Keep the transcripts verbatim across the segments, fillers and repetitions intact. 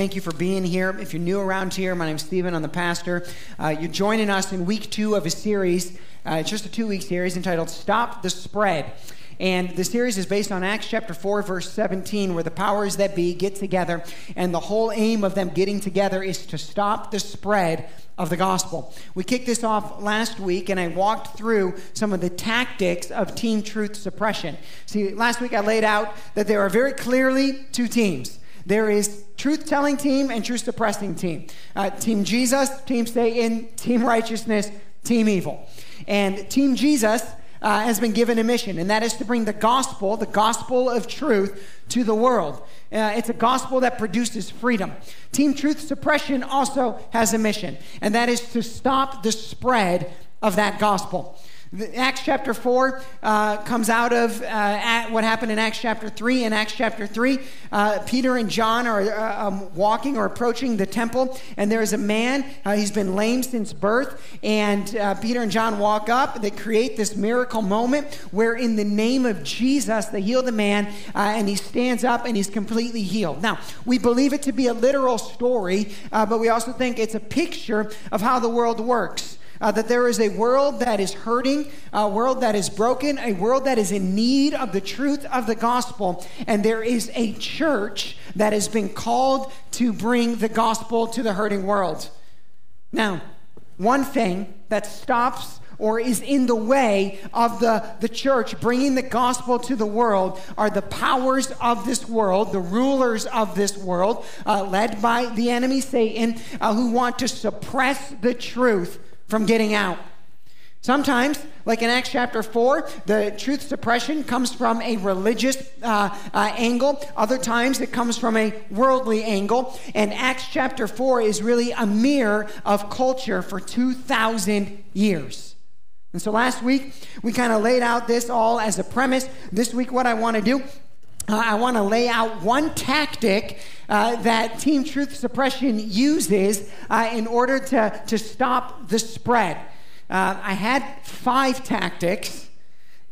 thank you for being here. If you're new around here, my name's Stephen. I'm the pastor. Uh, you're joining us in week two of a series. Uh, it's just a two-week series entitled Stop the Spread. And the series is based on Acts chapter four, verse seventeen, where the powers that be get together, and the whole aim of them getting together is to stop the spread of the gospel. We kicked this off last week, and I walked through some of the tactics of team truth suppression. See, last week I laid out that there are very clearly two teams. There is truth-telling team and truth-suppressing team. Uh, team Jesus, team Satan, team righteousness, team evil. And team Jesus Uh, has been given a mission, and that is to bring the gospel, the gospel of truth, to the world. Uh, it's a gospel that produces freedom. Team Truth Suppression also has a mission, and that is to stop the spread of that gospel. The, Acts chapter four uh, comes out of uh, at what happened in Acts chapter three. In Acts chapter three, uh, Peter and John are uh, um, walking or approaching the temple, and there is a man. Uh, he's been lame since birth, and uh, Peter and John walk up. They create this miracle moment where in the name of Jesus, they heal the man, uh, and he stands up, and he's completely healed. Now, we believe it to be a literal story, uh, but we also think it's a picture of how the world works. Uh, that there is a world that is hurting, a world that is broken, a world that is in need of the truth of the gospel, and there is a church that has been called to bring the gospel to the hurting world. Now, one thing that stops or is in the way of the, the church bringing the gospel to the world are the powers of this world, the rulers of this world, uh, led by the enemy Satan, uh, who want to suppress the truth from getting out. Sometimes, like in Acts chapter four, the truth suppression comes from a religious uh, uh, angle. Other times, it comes from a worldly angle. And Acts chapter four is really a mirror of culture for two thousand years. And so last week, we kind of laid out this all as a premise. This week, what I want to do, uh, I want to lay out one tactic Uh, that Team Truth Suppression uses uh, in order to, to stop the spread. Uh, I had five tactics,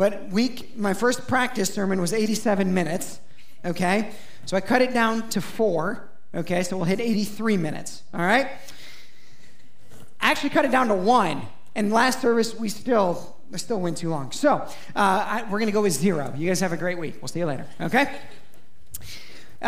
but week my first practice sermon was eighty-seven minutes, okay? So I cut it down to four, okay? So we'll hit eighty-three minutes, all right? I actually cut it down to one, and last service we still, we still went too long. So uh, I, we're gonna go with zero. You guys have a great week. We'll see you later, okay?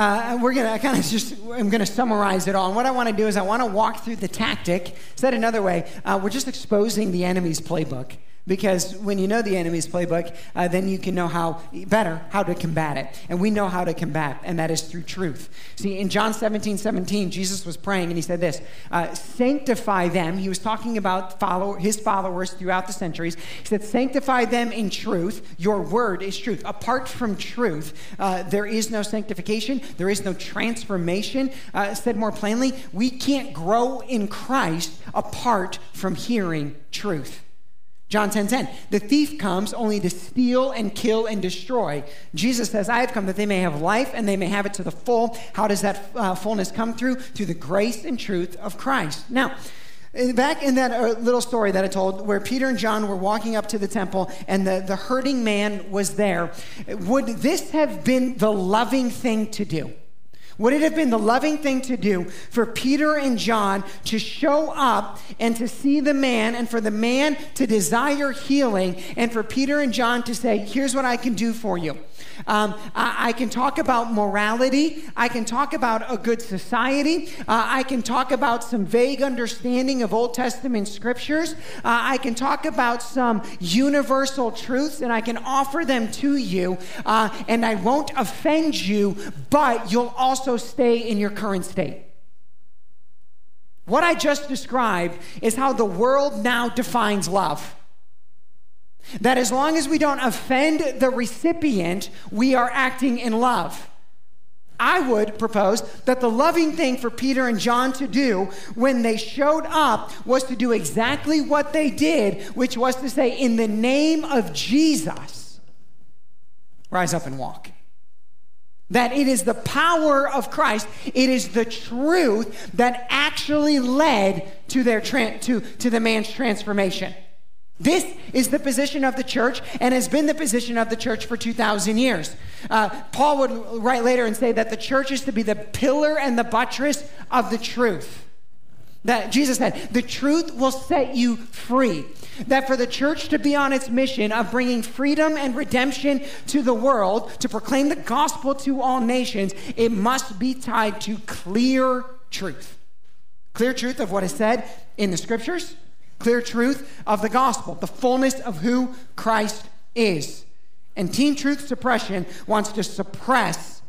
Uh, we're gonna kind of just. I'm gonna summarize it all. And what I want to do is I want to walk through the tactic. Said another way, uh, we're just exposing the enemy's playbook, because when you know the enemy's playbook, uh, then you can know how better how to combat it. And we know how to combat, and that is through truth. See, in John seventeen seventeen, Jesus was praying, and he said this: uh, "Sanctify them." He was talking about follow his followers throughout the centuries. He said, "Sanctify them in truth. Your word is truth." Apart from truth, uh, there is no sanctification. There is no transformation. Uh, said more plainly, we can't grow in Christ apart from hearing truth. John ten ten, the thief comes only to steal and kill and destroy. Jesus says, I have come that they may have life and they may have it to the full. How does that uh, fullness come through? Through the grace and truth of Christ. Now, back in that little story that I told where Peter and John were walking up to the temple and the, the hurting man was there, would this have been the loving thing to do? Would it have been the loving thing to do for Peter and John to show up and to see the man and for the man to desire healing and for Peter and John to say, here's what I can do for you. Um, I, I can talk about morality. I can talk about a good society. Uh, I can talk about some vague understanding of Old Testament scriptures. Uh, I can talk about some universal truths, and I can offer them to you, uh, and I won't offend you, but you'll also stay in your current state. What I just described is how the world now defines love. That as long as we don't offend the recipient, we are acting in love. I would propose that the loving thing for Peter and John to do when they showed up was to do exactly what they did, which was to say, in the name of Jesus, rise up and walk. That it is the power of Christ, it is the truth that actually led to, their tra- to, to the man's transformation. This is the position of the church and has been the position of the church for two thousand years. Uh, Paul would write later and say that the church is to be the pillar and the buttress of the truth. That Jesus said, the truth will set you free. That for the church to be on its mission of bringing freedom and redemption to the world, to proclaim the gospel to all nations, it must be tied to clear truth. Clear truth of what is said in the scriptures. Clear truth of the gospel, the fullness of who Christ is. And Teen Truth Suppression wants to suppress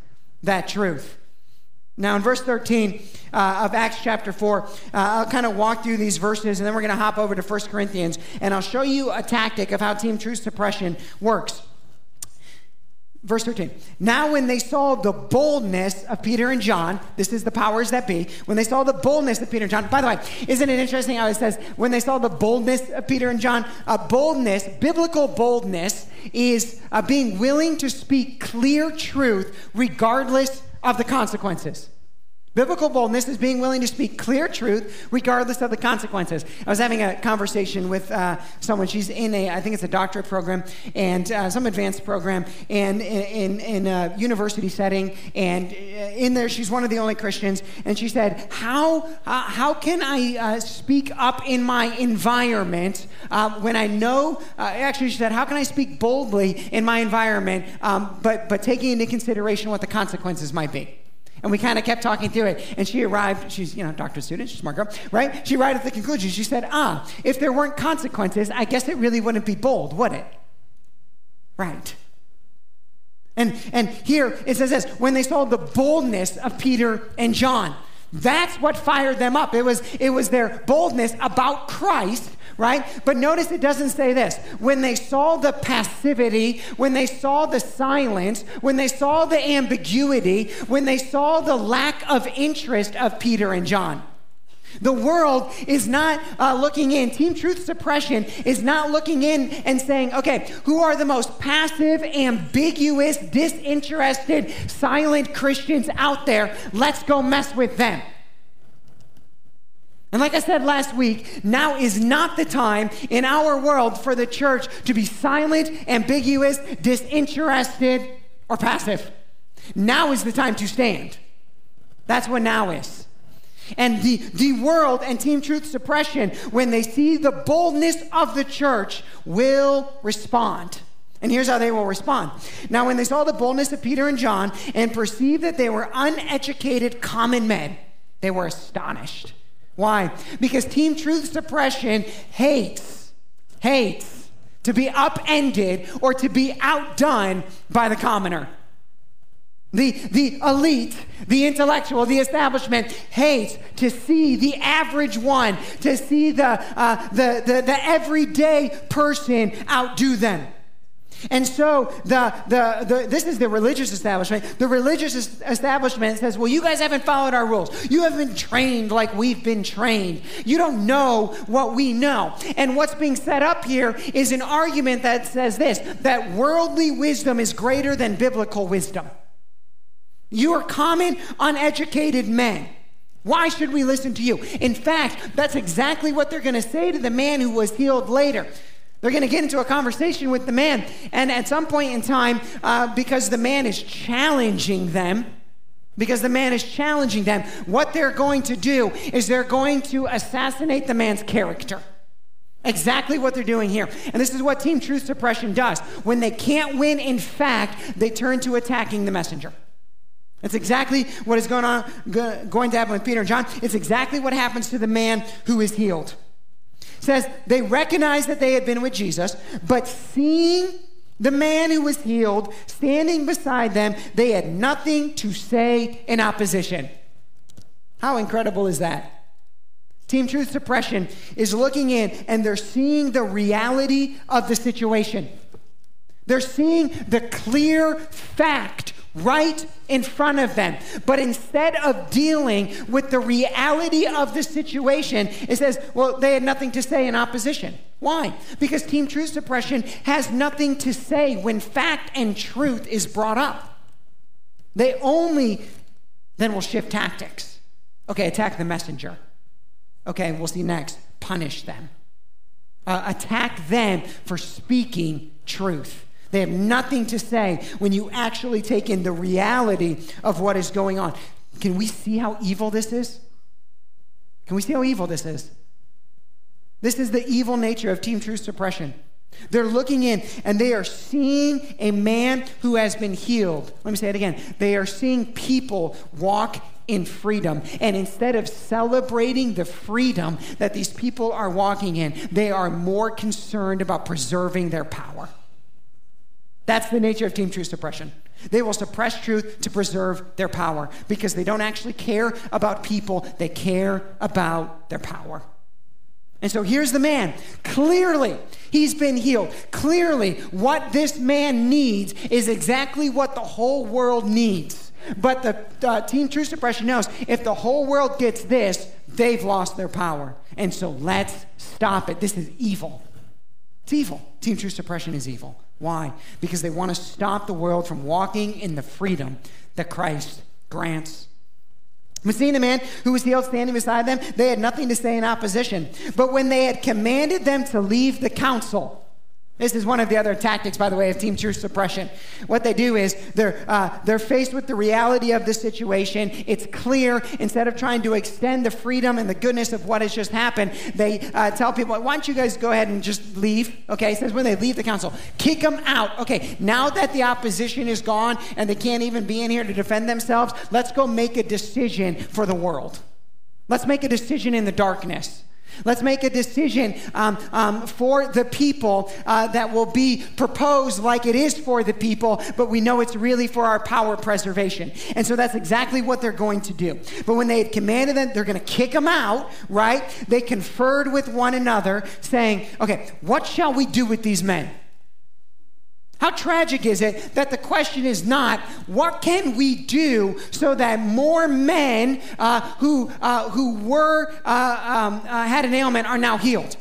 that truth. Now, in verse thirteen uh, of Acts chapter four, uh, I'll kind of walk through these verses, and then we're going to hop over to First Corinthians, and I'll show you a tactic of how Teen Truth Suppression works. Verse thirteen, now when they saw the boldness of Peter and John, this is the powers that be, when they saw the boldness of Peter and John, by the way, isn't it interesting how it says, when they saw the boldness of Peter and John, a boldness, biblical boldness, is uh, being willing to speak clear truth regardless of the consequences. Biblical boldness is being willing to speak clear truth regardless of the consequences. I was having a conversation with uh, someone. She's in a, I think it's a doctorate program and uh, some advanced program and in, in, in a university setting. And in there, she's one of the only Christians. And she said, how, uh, how can I uh, speak up in my environment uh, when I know, uh, actually she said, how can I speak boldly in my environment um, but, but taking into consideration what the consequences might be? And we kind of kept talking through it. And she arrived, she's, you know, doctor student, she's a smart girl, right? She arrived at the conclusion. She said, ah, if there weren't consequences, I guess it really wouldn't be bold, would it? Right. And, and here it says this, when they saw the boldness of Peter and John, that's what fired them up. It was, it was their boldness about Christ, right? But notice it doesn't say this. When they saw the passivity, when they saw the silence, when they saw the ambiguity, when they saw the lack of interest of Peter and John. The world is not uh, looking in. Teen Truth Suppression is not looking in and saying, okay, who are the most passive, ambiguous, disinterested, silent Christians out there? Let's go mess with them. And like I said last week, now is not the time in our world for the church to be silent, ambiguous, disinterested, or passive. Now is the time to stand. That's what now is. And the, the world and Teen Truth Suppression, when they see the boldness of the church, will respond. And here's how they will respond. Now, when they saw the boldness of Peter and John and perceived that they were uneducated common men, they were astonished. Why? Because Teen Truth Suppression hates, hates to be upended or to be outdone by the commoner. The, the elite, the intellectual, the establishment hates to see the average one, to see the, uh, the, the, the everyday person outdo them. And so the, the, the, this is the religious establishment. The religious establishment says, well, you guys haven't followed our rules. You haven't been trained like we've been trained. You don't know what we know. And what's being set up here is an argument that says this, that worldly wisdom is greater than biblical wisdom. You are common, uneducated men. Why should we listen to you? In fact, that's exactly what they're going to say to the man who was healed later. They're going to get into a conversation with the man. And at some point in time, uh, because the man is challenging them, because the man is challenging them, what they're going to do is they're going to assassinate the man's character. Exactly what they're doing here. And this is what Teen Truth Suppression does. When they can't win, in fact, they turn to attacking the messenger. That's exactly what is going on, going to happen with Peter and John. It's exactly what happens to the man who is healed. It says, they recognized that they had been with Jesus, but seeing the man who was healed standing beside them, they had nothing to say in opposition. How incredible is that? Teen Truth Suppression is looking in, and they're seeing the reality of the situation. They're seeing the clear fact right in front of them. But instead of dealing with the reality of the situation, it says, well, they had nothing to say in opposition. Why? Because Teen Truth Suppression has nothing to say when fact and truth is brought up. They only then will shift tactics. Okay, attack the messenger. Okay, we'll see next. Punish them. uh, attack them for speaking truth. They have nothing to say when you actually take in the reality of what is going on. Can we see how evil this is? Can we see how evil this is? This is the evil nature of Team Truth Suppression. They're looking in and they are seeing a man who has been healed. Let me say it again. They are seeing people walk in freedom. And instead of celebrating the freedom that these people are walking in, they are more concerned about preserving their power. That's the nature of Team Truth Suppression. They will suppress truth to preserve their power because they don't actually care about people. They care about their power. And so here's the man. Clearly, he's been healed. Clearly, what this man needs is exactly what the whole world needs. But the uh, Team Truth Suppression knows if the whole world gets this, they've lost their power. And so let's stop it. This is evil. It's evil. Team Truth Suppression is evil. Why? Because they want to stop the world from walking in the freedom that Christ grants. We've seen a man who was healed standing beside them. They had nothing to say in opposition. But when they had commanded them to leave the council, this is one of the other tactics, by the way, of Team Truth Suppression. What they do is they're, uh, they're faced with the reality of the situation. It's clear. Instead of trying to extend the freedom and the goodness of what has just happened, they uh, tell people, why don't you guys go ahead and just leave? Okay, it says when they leave the council, kick them out. Okay, now that the opposition is gone and they can't even be in here to defend themselves, let's go make a decision for the world. Let's make a decision in the darkness. Let's make a decision um, um, for the people uh, that will be proposed like it is for the people, but we know it's really for our power preservation. And so that's exactly what they're going to do. But when they had commanded them, they're going to kick them out, right? They conferred with one another saying, okay, what shall we do with these men? How tragic is it that the question is not, what can we do so that more men uh, who, uh, who were, uh, um, uh, had an ailment are now healed?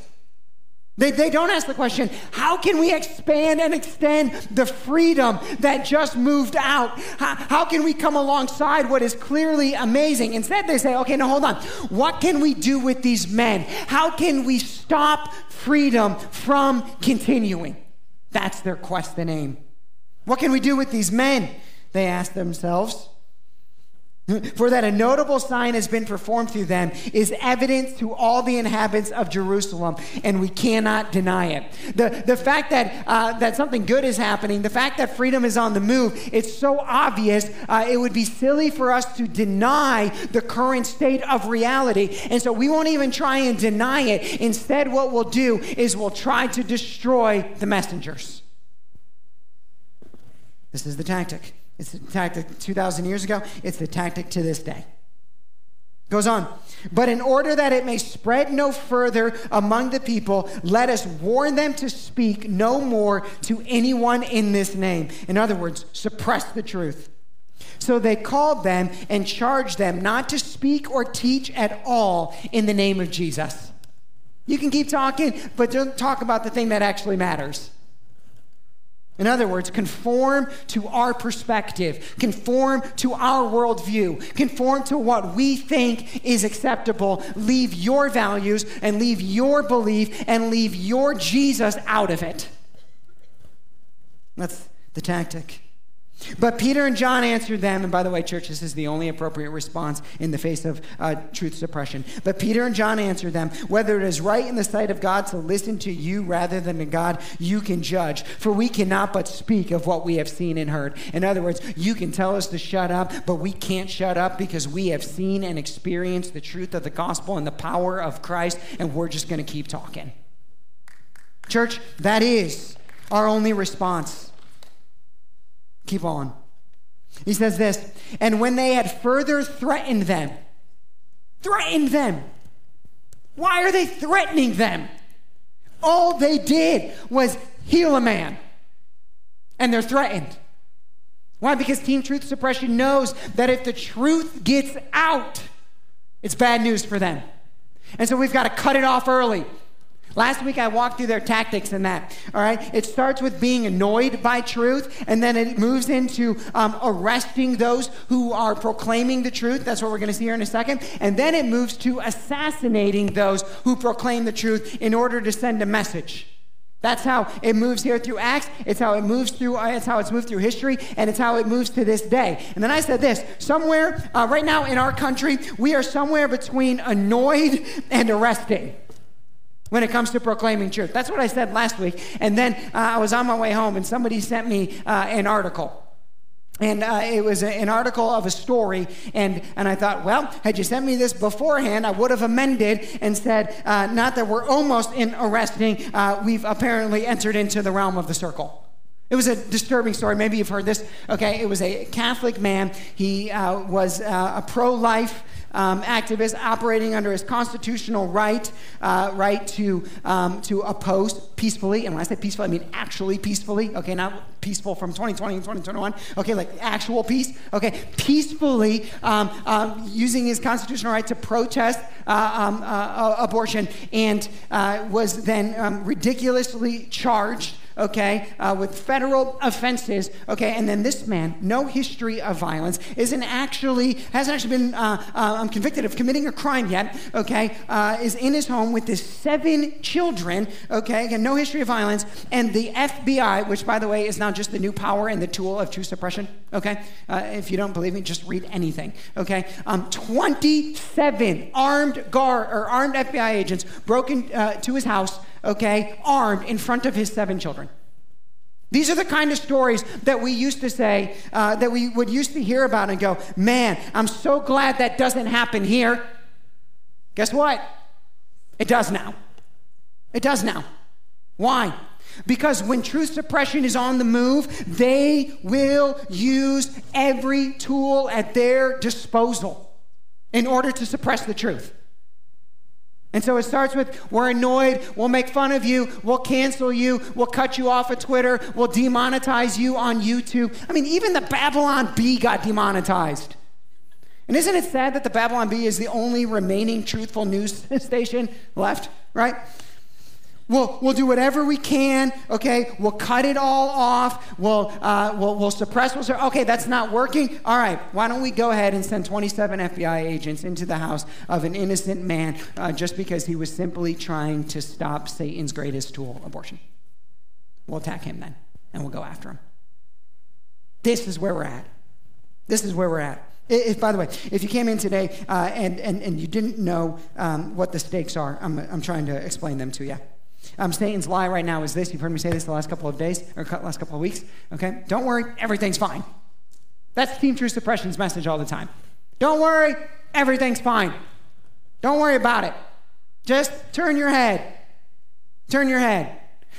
They, they don't ask the question, how can we expand and extend the freedom that just moved out? How, how can we come alongside what is clearly amazing? Instead, they say, okay, now hold on. What can we do with these men? How can we stop freedom from continuing? That's their quest and aim. What can we do with these men? They ask themselves. For that a notable sign has been performed through them is evident to all the inhabitants of Jerusalem, and we cannot deny it. The, the fact that, uh, that something good is happening, the fact that freedom is on the move, it's so obvious, uh, it would be silly for us to deny the current state of reality. And so we won't even try and deny it. Instead, what we'll do is we'll try to destroy the messengers. This is the tactic. It's the tactic two thousand years ago. It's the tactic to this day. Goes on. But in order that it may spread no further among the people, let us warn them to speak no more to anyone in this name. In other words, suppress the truth. So they called them and charged them not to speak or teach at all in the name of Jesus. You can keep talking, but don't talk about the thing that actually matters. In other words, conform to our perspective, conform to our worldview, conform to what we think is acceptable. Leave your values and leave your belief and leave your Jesus out of it. That's the tactic. But Peter and John answered them, and by the way, church, this is the only appropriate response in the face of uh, truth suppression. But Peter and John answered them, whether it is right in the sight of God to listen to you rather than to God, you can judge. For we cannot but speak of what we have seen and heard. In other words, you can tell us to shut up, but we can't shut up because we have seen and experienced the truth of the gospel and the power of Christ, and we're just going to keep talking. Church, that is our only response. Keep on. He says this, and when they had further threatened them, threatened them. Why are they threatening them? All they did was heal a man, and they're threatened. Why? Because Team Truth Suppression knows that if the truth gets out, it's bad news for them. And so we've got to cut it off early. Last week I walked through their tactics in that, all right? It starts with being annoyed by truth, and then it moves into um, arresting those who are proclaiming the truth. That's what we're going to see here in a second. And then it moves to assassinating those who proclaim the truth in order to send a message. That's how it moves here through Acts. It's how it moves through, uh, it's how it's moved through history, and it's how it moves to this day. And then I said this, somewhere, uh, right now in our country, we are somewhere between annoyed and arresting when it comes to proclaiming truth. That's what I said last week. And then uh, I was on my way home, and somebody sent me uh, an article. And uh, it was a, an article of a story, and, and I thought, well, had you sent me this beforehand, I would have amended and said, uh, not that we're almost in arresting, uh, we've apparently entered into the realm of the circle. It was a disturbing story. Maybe you've heard this. Okay, it was a Catholic man. He uh, was uh, a pro-life um, activist operating under his constitutional right, uh, right to um, to oppose peacefully. And when I say peaceful, I mean actually peacefully. Okay, not peaceful from twenty twenty and twenty twenty-one. Okay, like actual peace. Okay, peacefully um, um, using his constitutional right to protest uh, um, uh, abortion, and uh, was then um, ridiculously charged. Okay, uh, with federal offenses, okay, and then this man, no history of violence, isn't actually, hasn't actually been uh, uh, convicted of committing a crime yet, okay, uh, is in his home with his seven children, okay, again, no history of violence, and the F B I, which, by the way, is now just the new power and the tool of true suppression, okay, uh, if you don't believe me, just read anything, okay, um, twenty-seven armed guard, or armed F B I agents broke in, uh, to his house, okay, armed in front of his seven children. These are the kind of stories that we used to say, uh, that we would used to hear about and go, man, I'm so glad that doesn't happen here. Guess what? It does now. It does now. Why? Because when truth suppression is on the move, they will use every tool at their disposal in order to suppress the truth. And so it starts with, we're annoyed, we'll make fun of you, we'll cancel you, we'll cut you off of Twitter, we'll demonetize you on YouTube. I mean, even the Babylon Bee got demonetized. And isn't it sad that the Babylon Bee is the only remaining truthful news station left, right? We'll, we'll do whatever we can, okay? We'll cut it all off, we'll, uh, we'll, we'll suppress, we'll suppress. Okay, that's not working. All right, why don't we go ahead and send twenty-seven F B I agents into the house of an innocent man uh, just because he was simply trying to stop Satan's greatest tool, abortion. We'll attack him then, and we'll go after him. This is where we're at. This is where we're at. If, by the way, if you came in today uh, and, and, and you didn't know um, what the stakes are, I'm, I'm trying to explain them to you. Um, Satan's lie right now is this. You've heard me say this the last couple of days, or last couple of weeks, okay? Don't worry, everything's fine. That's Team True Suppression's message all the time. Don't worry, everything's fine. Don't worry about it. Just turn your head. Turn your head.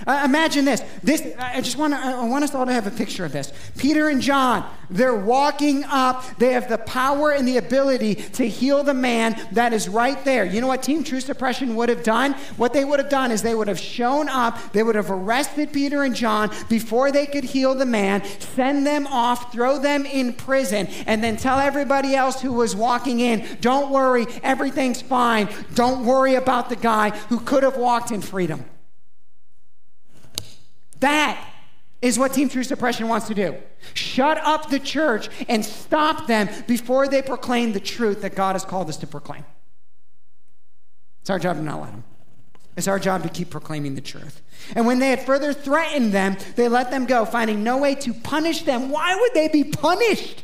Uh, imagine this. This I just want to, I want us all to have a picture of this. Peter and John, they're walking up. They have the power and the ability to heal the man that is right there. You know what Team True Suppression would have done? What they would have done is they would have shown up. They would have arrested Peter and John before they could heal the man, send them off, throw them in prison, and then tell everybody else who was walking in, don't worry, everything's fine. Don't worry about the guy who could have walked in freedom. That is what Team True Suppression wants to do. Shut up the church and stop them before they proclaim the truth that God has called us to proclaim. It's our job to not let them. It's our job to keep proclaiming the truth. And when they had further threatened them, they let them go, finding no way to punish them. Why would they be punished?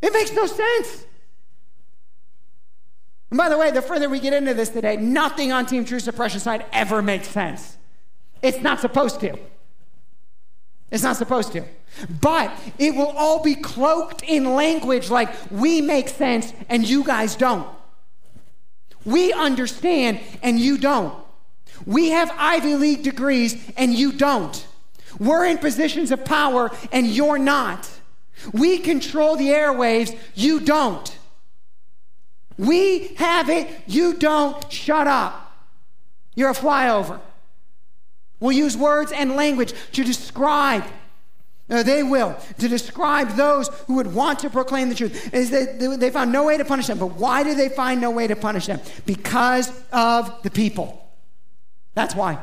It makes no sense. And by the way, the further we get into this today, nothing on Team True Suppression's side ever makes sense. It's not supposed to. It's not supposed to. But it will all be cloaked in language like, we make sense and you guys don't. We understand and you don't. We have Ivy League degrees and you don't. We're in positions of power and you're not. We control the airwaves, you don't. We have it, you don't. Shut up. You're a flyover. We'll use words and language to describe No, they will. To describe those who would want to proclaim the truth is that they found no way to punish them. But why did they find no way to punish them? Because of the people. That's why.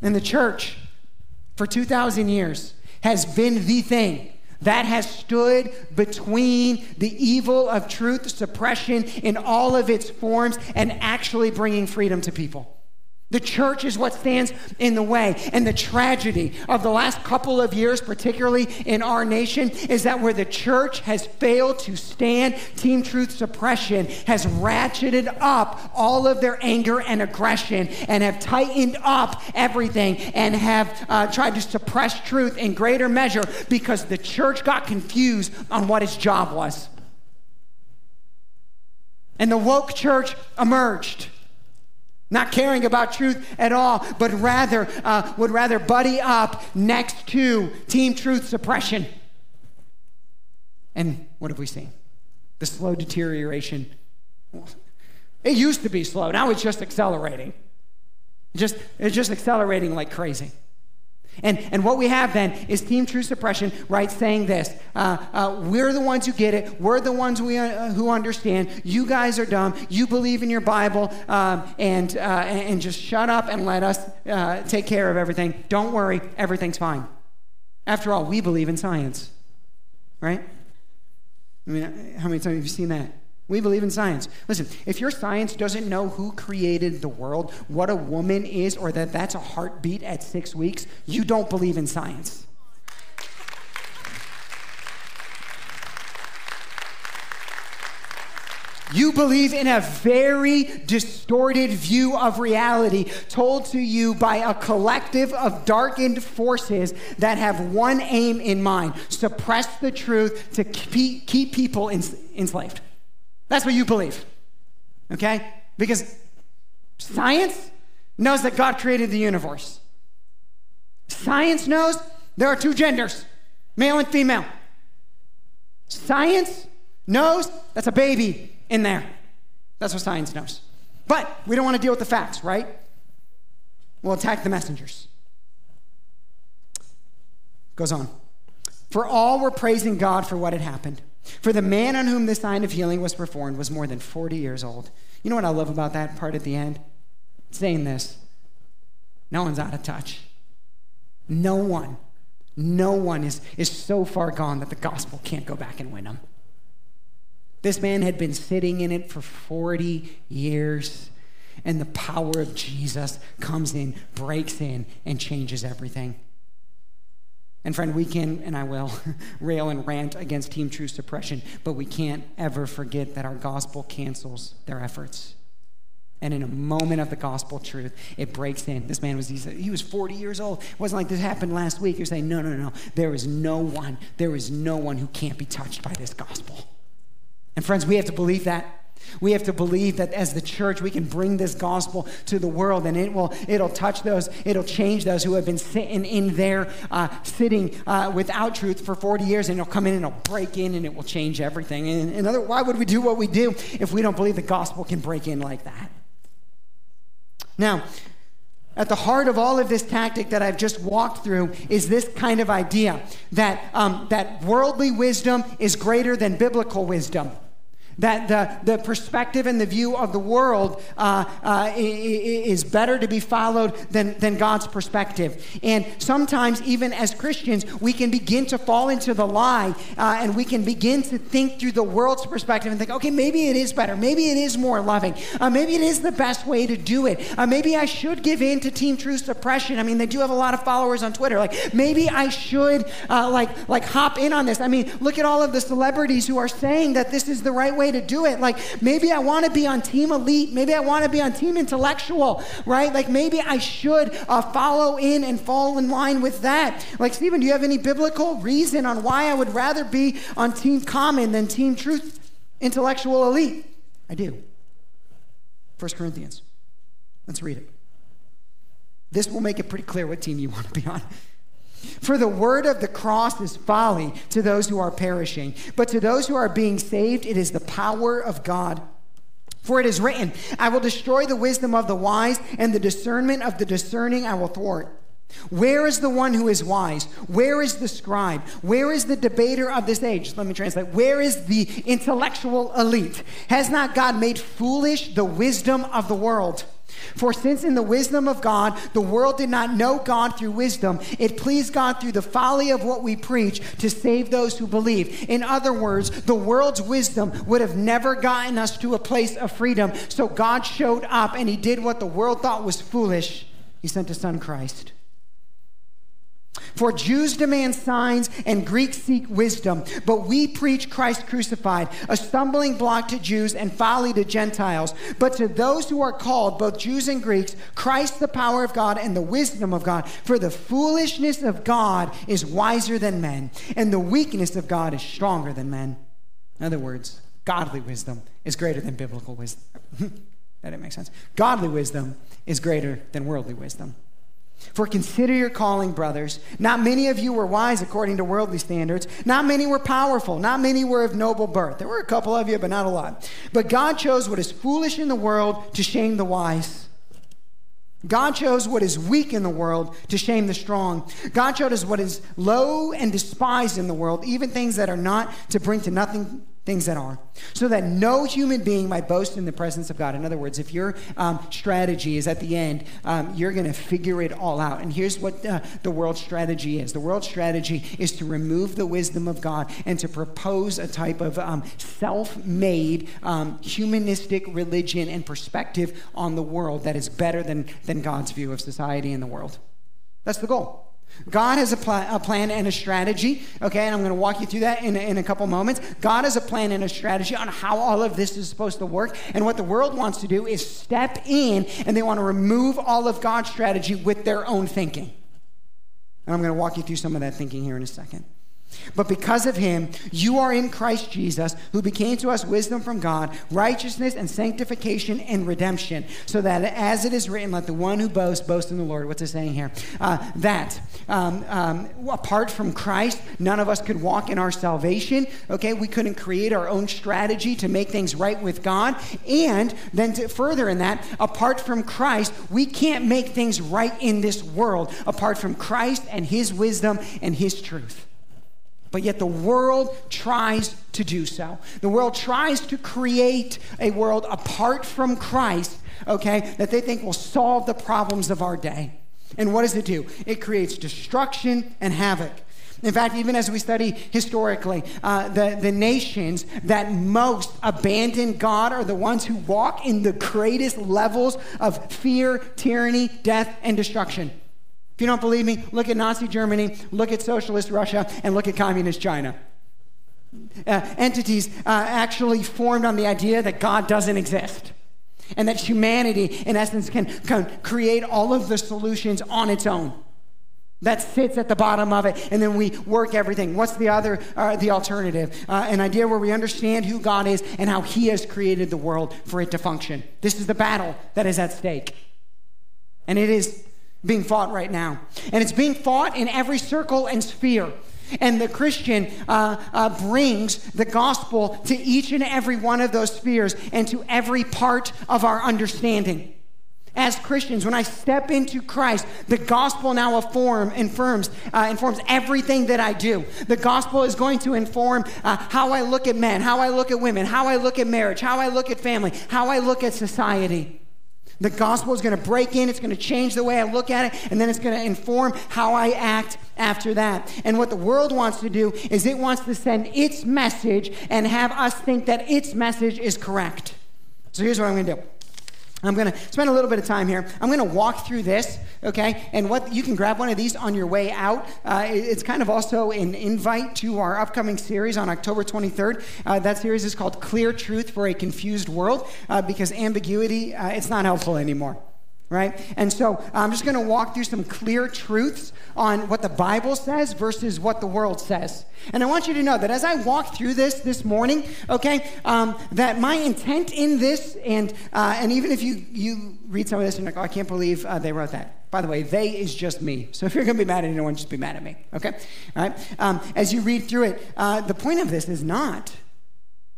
And the church, for two thousand years, has been the thing that has stood between the evil of truth, suppression in all of its forms, and actually bringing freedom to people. The church is what stands in the way. And the tragedy of the last couple of years, particularly in our nation, is that where the church has failed to stand, Team Truth Suppression has ratcheted up all of their anger and aggression and have tightened up everything and have uh, tried to suppress truth in greater measure because the church got confused on what its job was. And the woke church emerged, not caring about truth at all, but rather uh, would rather buddy up next to Team Truth Suppression. And what have we seen? The slow deterioration. It used to be slow. Now it's just accelerating. Just, it's just accelerating like crazy. And, and what we have then is Team Truth Suppression, right, saying this. Uh, uh, we're the ones who get it. We're the ones we, uh, who understand. You guys are dumb. You believe in your Bible. Um, and, uh, and just shut up and let us uh, take care of everything. Don't worry. Everything's fine. After all, we believe in science, right? I mean, how many times have you seen that? We believe in science. Listen, if your science doesn't know who created the world, what a woman is, or that that's a heartbeat at six weeks, you don't believe in science. You believe in a very distorted view of reality told to you by a collective of darkened forces that have one aim in mind: suppress the truth to keep people enslaved. That's what you believe, okay? Because science knows that God created the universe. Science knows there are two genders, male and female. Science knows that's a baby in there. That's what science knows. But we don't want to deal with the facts, right? We'll attack the messengers. Goes on. For all were praising God for what had happened. For the man on whom this sign of healing was performed was more than forty years old. You know what I love about that part at the end? It's saying this. No one's out of touch. No one, no one is, is so far gone that the gospel can't go back and win them. This man had been sitting in it for forty years, and the power of Jesus comes in, breaks in, and changes everything. And friend, we can, and I will, rail and rant against Team Truth Suppression, but we can't ever forget that our gospel cancels their efforts. And in a moment of the gospel truth, it breaks in. This man was, he was forty years old. It wasn't like this happened last week. He was saying, no, no, no, there is no one, there is no one who can't be touched by this gospel. And friends, we have to believe that. We have to believe that as the church, we can bring this gospel to the world, and it will, it'll touch those, it'll change those who have been sitting in there, uh, sitting uh, without truth for forty years, and it'll come in and it'll break in and it will change everything. And in other, why would we do what we do if we don't believe the gospel can break in like that? Now, at the heart of all of this tactic that I've just walked through is this kind of idea that, um, that worldly wisdom is greater than biblical wisdom. That the, the perspective and the view of the world uh, uh, is better to be followed than, than God's perspective. And sometimes, even as Christians, we can begin to fall into the lie, uh, and we can begin to think through the world's perspective and think, okay, maybe it is better. Maybe it is more loving. Uh, maybe it is the best way to do it. Uh, maybe I should give in to Team Truth Suppression. I mean, they do have a lot of followers on Twitter. Like, maybe I should uh, like, like hop in on this. I mean, look at all of the celebrities who are saying that this is the right way to do it. Like, maybe I want to be on Team Elite. Maybe I want to be on Team Intellectual, right? Like, maybe I should uh, follow in and fall in line with that. Like, Stephen, do you have any biblical reason on why I would rather be on Team Common than Team Truth Intellectual Elite? I do. First Corinthians. Let's read it. This will make it pretty clear what team you want to be on. For the word of the cross is folly to those who are perishing, but to those who are being saved, it is the power of God. For it is written, I will destroy the wisdom of the wise, and the discernment of the discerning I will thwart. Where is the one who is wise? Where is the scribe? Where is the debater of this age? Let me translate. Where is the intellectual elite? Has not God made foolish the wisdom of the world? For since in the wisdom of God, the world did not know God through wisdom, it pleased God through the folly of what we preach to save those who believe. In other words, the world's wisdom would have never gotten us to a place of freedom. So God showed up and he did what the world thought was foolish. He sent his son Christ. For Jews demand signs and Greeks seek wisdom, but we preach Christ crucified, a stumbling block to Jews and folly to Gentiles. But to those who are called, both Jews and Greeks, Christ the power of God and the wisdom of God. For the foolishness of God is wiser than men, and the weakness of God is stronger than men. In other words, godly wisdom is greater than biblical wisdom. That didn't make sense. Godly wisdom is greater than worldly wisdom. For consider your calling, brothers. Not many of you were wise according to worldly standards. Not many were powerful. Not many were of noble birth. There were a couple of you, but not a lot. But God chose what is foolish in the world to shame the wise. God chose what is weak in the world to shame the strong. God showed us what is low and despised in the world, even things that are not, to bring to nothing things that are, so that no human being might boast in the presence of God. In other words, if your um, strategy is at the end, um, you're going to figure it all out. And here's what uh, the world's strategy is. The world's strategy is to remove the wisdom of God and to propose a type of um, self-made um, humanistic religion and perspective on the world that is better than, than God's view of society and the world. That's the goal. God has a, pl- a plan and a strategy, okay, and I'm going to walk you through that in, in a couple moments. God has a plan and a strategy on how all of this is supposed to work, and what the world wants to do is step in, and they want to remove all of God's strategy with their own thinking. And I'm going to walk you through some of that thinking here in a second. But because of him, you are in Christ Jesus, who became to us wisdom from God, righteousness and sanctification and redemption, so that as it is written, let the one who boasts, boast in the Lord. What's it saying here? Uh, that um, um, apart from Christ, none of us could walk in our salvation, okay? We couldn't create our own strategy to make things right with God. And then to further in that, apart from Christ, we can't make things right in this world, apart from Christ and his wisdom and his truth. But yet the world tries to do so. The world tries to create a world apart from Christ, okay, that they think will solve the problems of our day. And what does it do? It creates destruction and havoc. In fact, even as we study historically, uh, the, the nations that most abandon God are the ones who walk in the greatest levels of fear, tyranny, death, and destruction. If you don't believe me, look at Nazi Germany, look at socialist Russia, and look at communist China. Uh, entities uh, actually formed on the idea that God doesn't exist and that humanity, in essence, can, can create all of the solutions on its own. That sits at the bottom of it, and then we work everything. What's the other, uh, the alternative? Uh, an idea where we understand who God is and how he has created the world for it to function. This is the battle that is at stake. And it is being fought right now. And it's being fought in every circle and sphere. And the Christian uh, uh, brings the gospel to each and every one of those spheres and to every part of our understanding. As Christians, when I step into Christ, the gospel now inform, informs, uh, informs everything that I do. The gospel is going to inform uh, how I look at men, how I look at women, how I look at marriage, how I look at family, how I look at society. The gospel is going to break in, it's going to change the way I look at it, and then it's going to inform how I act after that. And what the world wants to do is it wants to send its message and have us think that its message is correct. So here's what I'm going to do. I'm going to spend a little bit of time here. I'm going to walk through this, okay? And what you can grab one of these on your way out. Uh, it's kind of also an invite to our upcoming series on October twenty-third. Uh, that series is called Clear Truth for a Confused World, uh, because ambiguity, uh, it's not helpful anymore, right? And so I'm just going to walk through some clear truths on what the Bible says versus what the world says. And I want you to know that as I walk through this this morning, okay, um, that my intent in this, and uh, and even if you, you read some of this and you're like, oh, I can't believe uh, they wrote that. By the way, they is just me. So if you're going to be mad at anyone, just be mad at me, okay? All right? Um, as you read through it, uh, the point of this is not,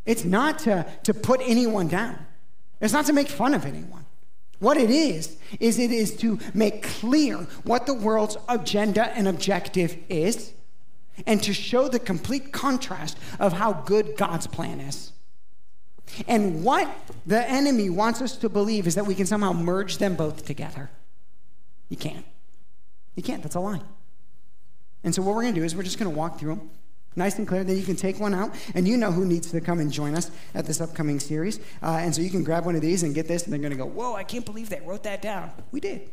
it's not to, to put anyone down. It's not to make fun of anyone. What it is, is it is to make clear what the world's agenda and objective is, and to show the complete contrast of how good God's plan is. And what the enemy wants us to believe is that we can somehow merge them both together. You can't. You can't. That's a lie. And so what we're going to do is we're just going to walk through them nice and clear. Then you can take one out, and you know who needs to come and join us at this upcoming series. Uh, and so you can grab one of these and get this, and they're going to go, whoa, I can't believe they wrote that down. We did.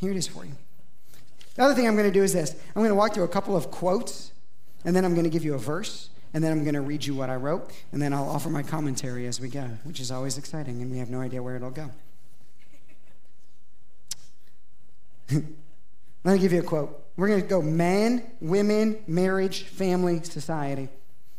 Here it is for you. The other thing I'm going to do is this. I'm going to walk through a couple of quotes, and then I'm going to give you a verse, and then I'm going to read you what I wrote, and then I'll offer my commentary as we go, which is always exciting, and we have no idea where it'll go. Let me give you a quote. We're going to go man, women, marriage, family, society.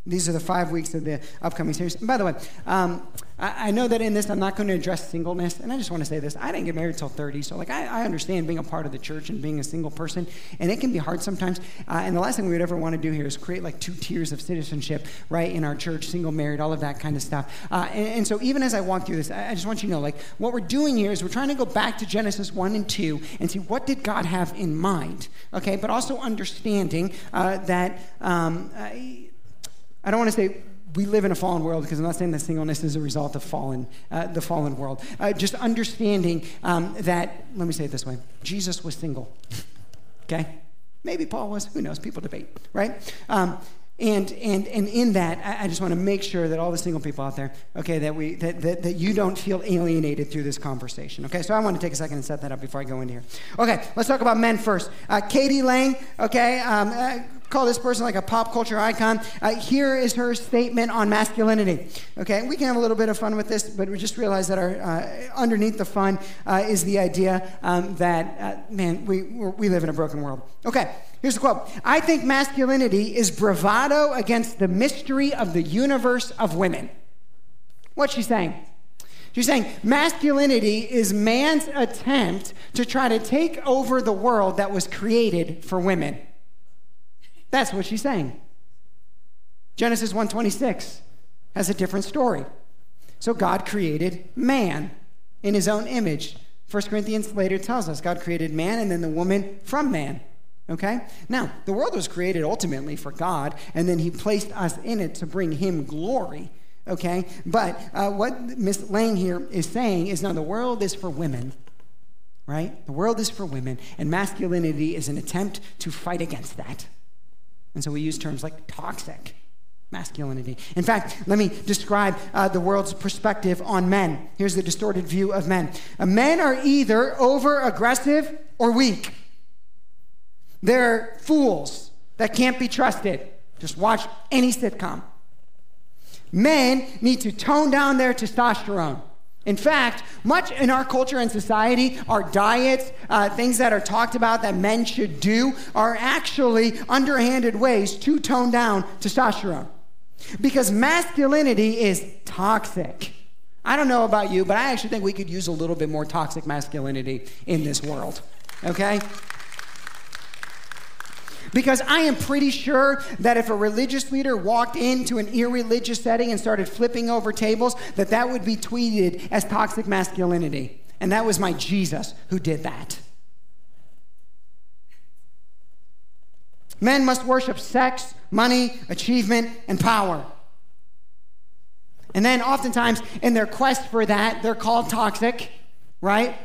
These are the five weeks of the upcoming series. And by the way, um, I, I know that in this I'm not going to address singleness, and I just want to say this. I didn't get married until thirty, so like I, I understand being a part of the church and being a single person, and it can be hard sometimes. Uh, and the last thing we would ever want to do here is create like two tiers of citizenship, right, in our church, single, married, all of that kind of stuff. Uh, and, and so even as I walk through this, I, I just want you to know, like, what we're doing here is we're trying to go back to Genesis one and two and see what did God have in mind, okay, but also understanding uh, that... Um, I, I don't want to say we live in a fallen world, because I'm not saying that singleness is a result of fallen, uh, the fallen world. Uh, just understanding um, that, let me say it this way, Jesus was single, okay? Maybe Paul was, who knows, people debate, right? Um, and, and and in that, I, I just want to make sure that all the single people out there, okay, that, we, that, that, that you don't feel alienated through this conversation, okay? So I want to take a second and set that up before I go into here. Okay, let's talk about men first. Uh, Katie Lang, okay, um, uh, call this person like a pop culture icon. Uh, here is her statement on masculinity. Okay, we can have a little bit of fun with this, but we just realize that our uh, underneath the fun uh, is the idea um, that, uh, man, we we live in a broken world. Okay, here's the quote. I think masculinity is bravado against the mystery of the universe of women. What's she saying? She's saying masculinity is man's attempt to try to take over the world that was created for women. That's what she's saying. Genesis one twenty-six has a different story. So God created man in his own image. First Corinthians later tells us God created man and then the woman from man. Okay? Now, the world was created ultimately for God, and then he placed us in it to bring him glory. Okay? But uh, what Miss Lang here is saying is, no, the world is for women. Right? The world is for women, and masculinity is an attempt to fight against that. And so we use terms like toxic masculinity. In fact, let me describe uh, the world's perspective on men. Here's the distorted view of men. Uh, men are either over-aggressive or weak. They're fools that can't be trusted. Just watch any sitcom. Men need to tone down their testosterone. In fact, much in our culture and society, our diets, uh, things that are talked about that men should do are actually underhanded ways to tone down testosterone. Because masculinity is toxic. I don't know about you, but I actually think we could use a little bit more toxic masculinity in this world, okay? Because I am pretty sure that if a religious leader walked into an irreligious setting and started flipping over tables, that that would be tweeted as toxic masculinity. And that was my Jesus who did that. Men must worship sex, money, achievement, and power. And then oftentimes in their quest for that, they're called toxic, right?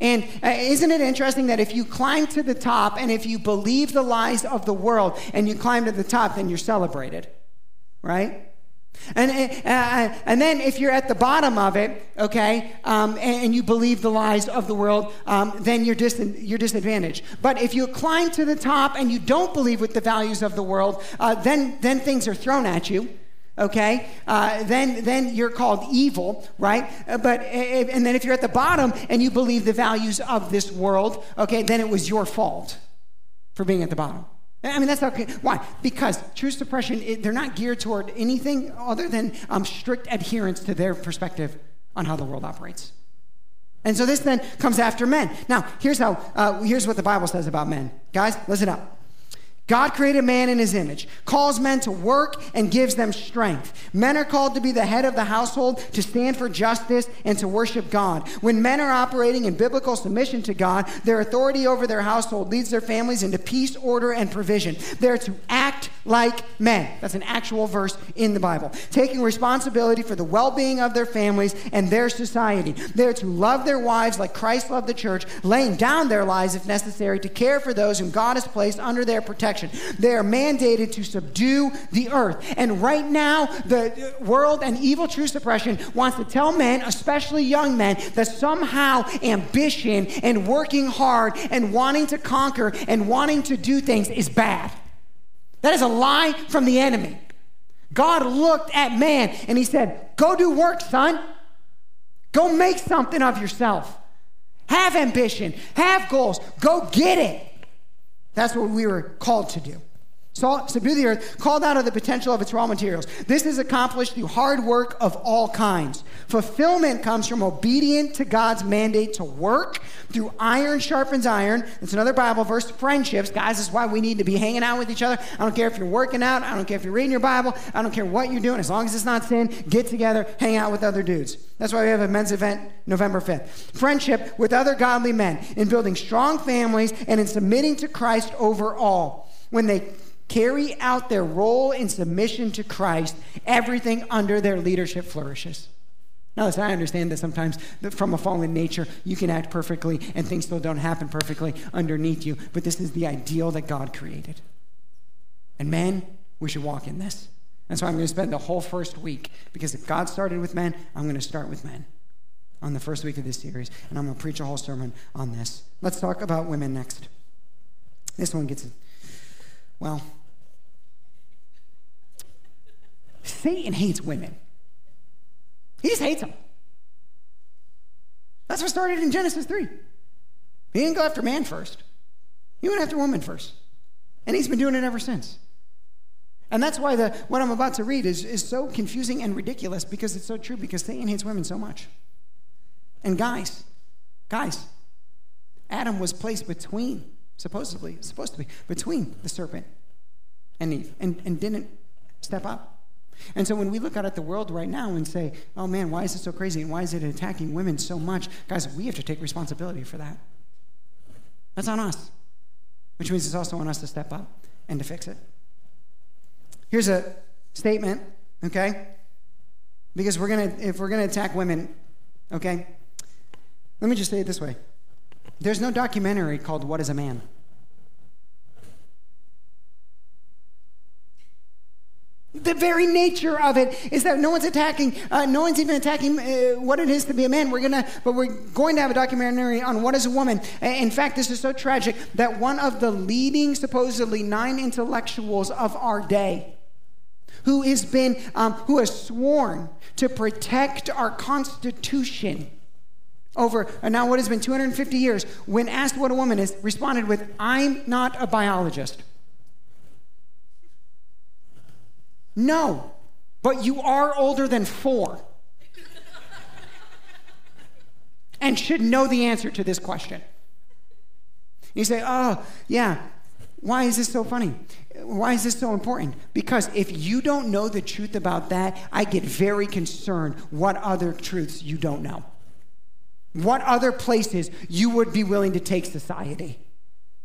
And isn't it interesting that if you climb to the top and if you believe the lies of the world and you climb to the top, then you're celebrated, right? And uh, and then if you're at the bottom of it, okay, um, and you believe the lies of the world, um, then you're, dis- you're disadvantaged. But if you climb to the top and you don't believe with the values of the world, uh, then then things are thrown at you. Okay, uh, then then you're called evil, right? Uh, but if, and then if you're at the bottom and you believe the values of this world, okay, then it was your fault for being at the bottom. I mean, that's okay. Why? Because truth suppression, it, they're not geared toward anything other than um, strict adherence to their perspective on how the world operates. And so this then comes after men. Now, here's how. Uh, here's what the Bible says about men, guys. Listen up. God created man in his image, calls men to work and gives them strength. Men are called to be the head of the household, to stand for justice, and to worship God. When men are operating in biblical submission to God, their authority over their household leads their families into peace, order, and provision. They're to act like men. That's an actual verse in the Bible. Taking responsibility for the well-being of their families and their society. They're to love their wives like Christ loved the church, laying down their lives if necessary to care for those whom God has placed under their protection. They are mandated to subdue the earth. And right now, the world and evil true suppression wants to tell men, especially young men, that somehow ambition and working hard and wanting to conquer and wanting to do things is bad. That is a lie from the enemy. God looked at man and he said, go do work, son. Go make something of yourself. Have ambition. Have goals. Go get it. That's what we were called to do. So, subdue the earth, called out of the potential of its raw materials. This is accomplished through hard work of all kinds. Fulfillment comes from obedience to God's mandate to work through iron sharpens iron. That's another Bible verse. Friendships, guys, this is why we need to be hanging out with each other. I don't care if you're working out. I don't care if you're reading your Bible. I don't care what you're doing. As long as it's not sin, get together, hang out with other dudes. That's why we have a men's event November fifth. Friendship with other godly men in building strong families and in submitting to Christ over all. When they carry out their role in submission to Christ, everything under their leadership flourishes. Now, listen, I understand that sometimes that from a fallen nature, you can act perfectly and things still don't happen perfectly underneath you, but this is the ideal that God created. And men, we should walk in this. That's why I'm going to spend the whole first week, because if God started with men, I'm going to start with men on the first week of this series, and I'm going to preach a whole sermon on this. Let's talk about women next. This one gets, well, Satan hates women. He just hates them. That's what started in Genesis three. He didn't go after man first. He went after woman first. And he's been doing it ever since. And that's why the what I'm about to read is, is so confusing and ridiculous, because it's so true, because Satan hates women so much. And guys, guys, Adam was placed between, supposedly, supposed to be, between the serpent and Eve, and, and didn't step up. And so when we look out at the world right now and say, oh man, why is it so crazy and why is it attacking women so much? Guys, we have to take responsibility for that. That's on us, which means it's also on us to step up and to fix it. Here's a statement, okay? Because we're gonna, if we're gonna attack women, okay? Let me just say it this way. There's no documentary called What is a Man? The very nature of it is that no one's attacking, uh, no one's even attacking uh, what it is to be a man. We're gonna, but we're going to have a documentary on what is a woman. In fact, this is so tragic that one of the leading, supposedly, nine intellectuals of our day, who has been, um, who has sworn to protect our Constitution over uh, now what has been two hundred fifty years, when asked what a woman is, responded with, "I'm not a biologist." No, but you are older than four and should know the answer to this question. You say, oh, yeah, why is this so funny? Why is this so important? Because if you don't know the truth about that, I get very concerned what other truths you don't know. What other places you would be willing to take society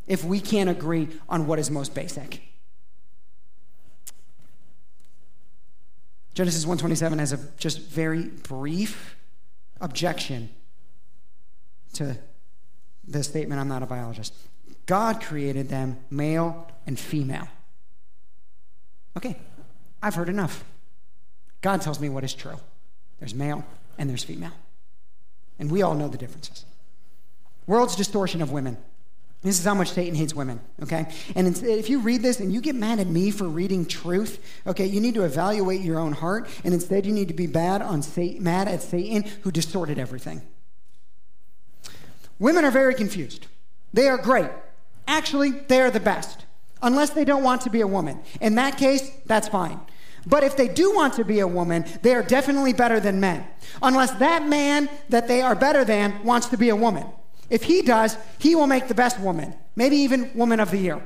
if we can't agree on what is most basic. Genesis one twenty-seven has a just very brief objection to the statement, I'm not a biologist. God created them male and female. Okay, I've heard enough. God tells me what is true. There's male and there's female. And we all know the differences. World's distortion of women. This is how much Satan hates women, okay? And if you read this and you get mad at me for reading truth, okay, you need to evaluate your own heart, and instead you need to be bad on Satan, mad at Satan, who distorted everything. Women are very confused. They are great. Actually, they are the best, unless they don't want to be a woman. In that case, that's fine. But if they do want to be a woman, they are definitely better than men, unless that man that they are better than wants to be a woman. If he does, he will make the best woman, maybe even woman of the year.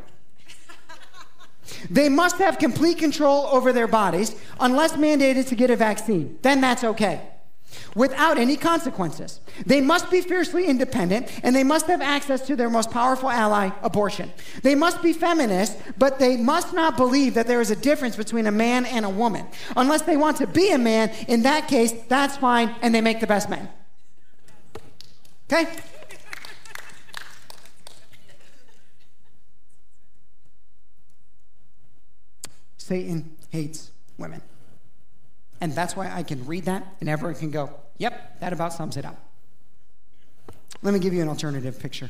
They must have complete control over their bodies unless mandated to get a vaccine. Then that's okay, without any consequences. They must be fiercely independent, and they must have access to their most powerful ally, abortion. They must be feminist, but they must not believe that there is a difference between a man and a woman. Unless they want to be a man, in that case, that's fine, and they make the best man. Okay? Satan hates women. And that's why I can read that and everyone can go, yep, that about sums it up. Let me give you an alternative picture.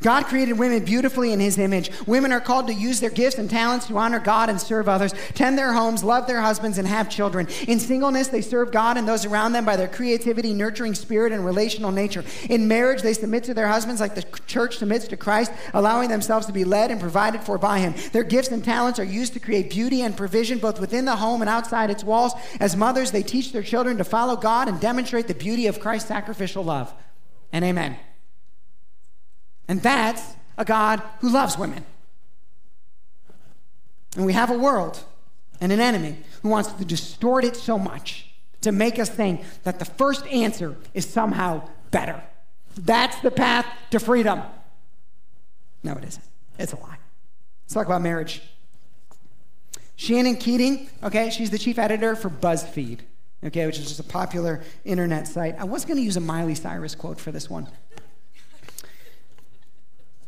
God created women beautifully in his image. Women are called to use their gifts and talents to honor God and serve others, tend their homes, love their husbands, and have children. In singleness, they serve God and those around them by their creativity, nurturing spirit, and relational nature. In marriage, they submit to their husbands like the church submits to Christ, allowing themselves to be led and provided for by him. Their gifts and talents are used to create beauty and provision both within the home and outside its walls. As mothers, they teach their children to follow God and demonstrate the beauty of Christ's sacrificial love. And amen. And that's a God who loves women. And we have a world and an enemy who wants to distort it so much to make us think that the first answer is somehow better. That's the path to freedom. No, it isn't. It's a lie. Let's talk about marriage. Shannon Keating, okay, she's the chief editor for BuzzFeed, okay, which is just a popular internet site. I was going to use a Miley Cyrus quote for this one.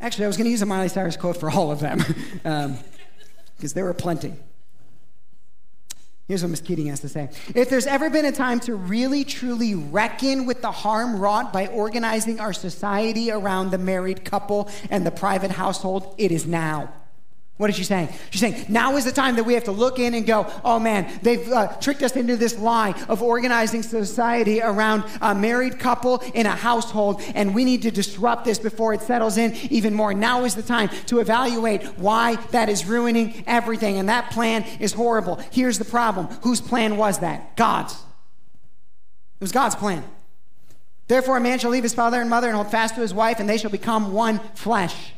Actually, I was going to use a Miley Cyrus quote for all of them, because um, there were plenty. Here's what Miz Keating has to say. If there's ever been a time to really, truly reckon with the harm wrought by organizing our society around the married couple and the private household, it is now. What is she saying? She's saying, now is the time that we have to look in and go, oh man, they've uh, tricked us into this lie of organizing society around a married couple in a household, and we need to disrupt this before it settles in even more. Now is the time to evaluate why that is ruining everything, and that plan is horrible. Here's the problem. Whose plan was that? God's. It was God's plan. Therefore, a man shall leave his father and mother and hold fast to his wife, and they shall become one flesh.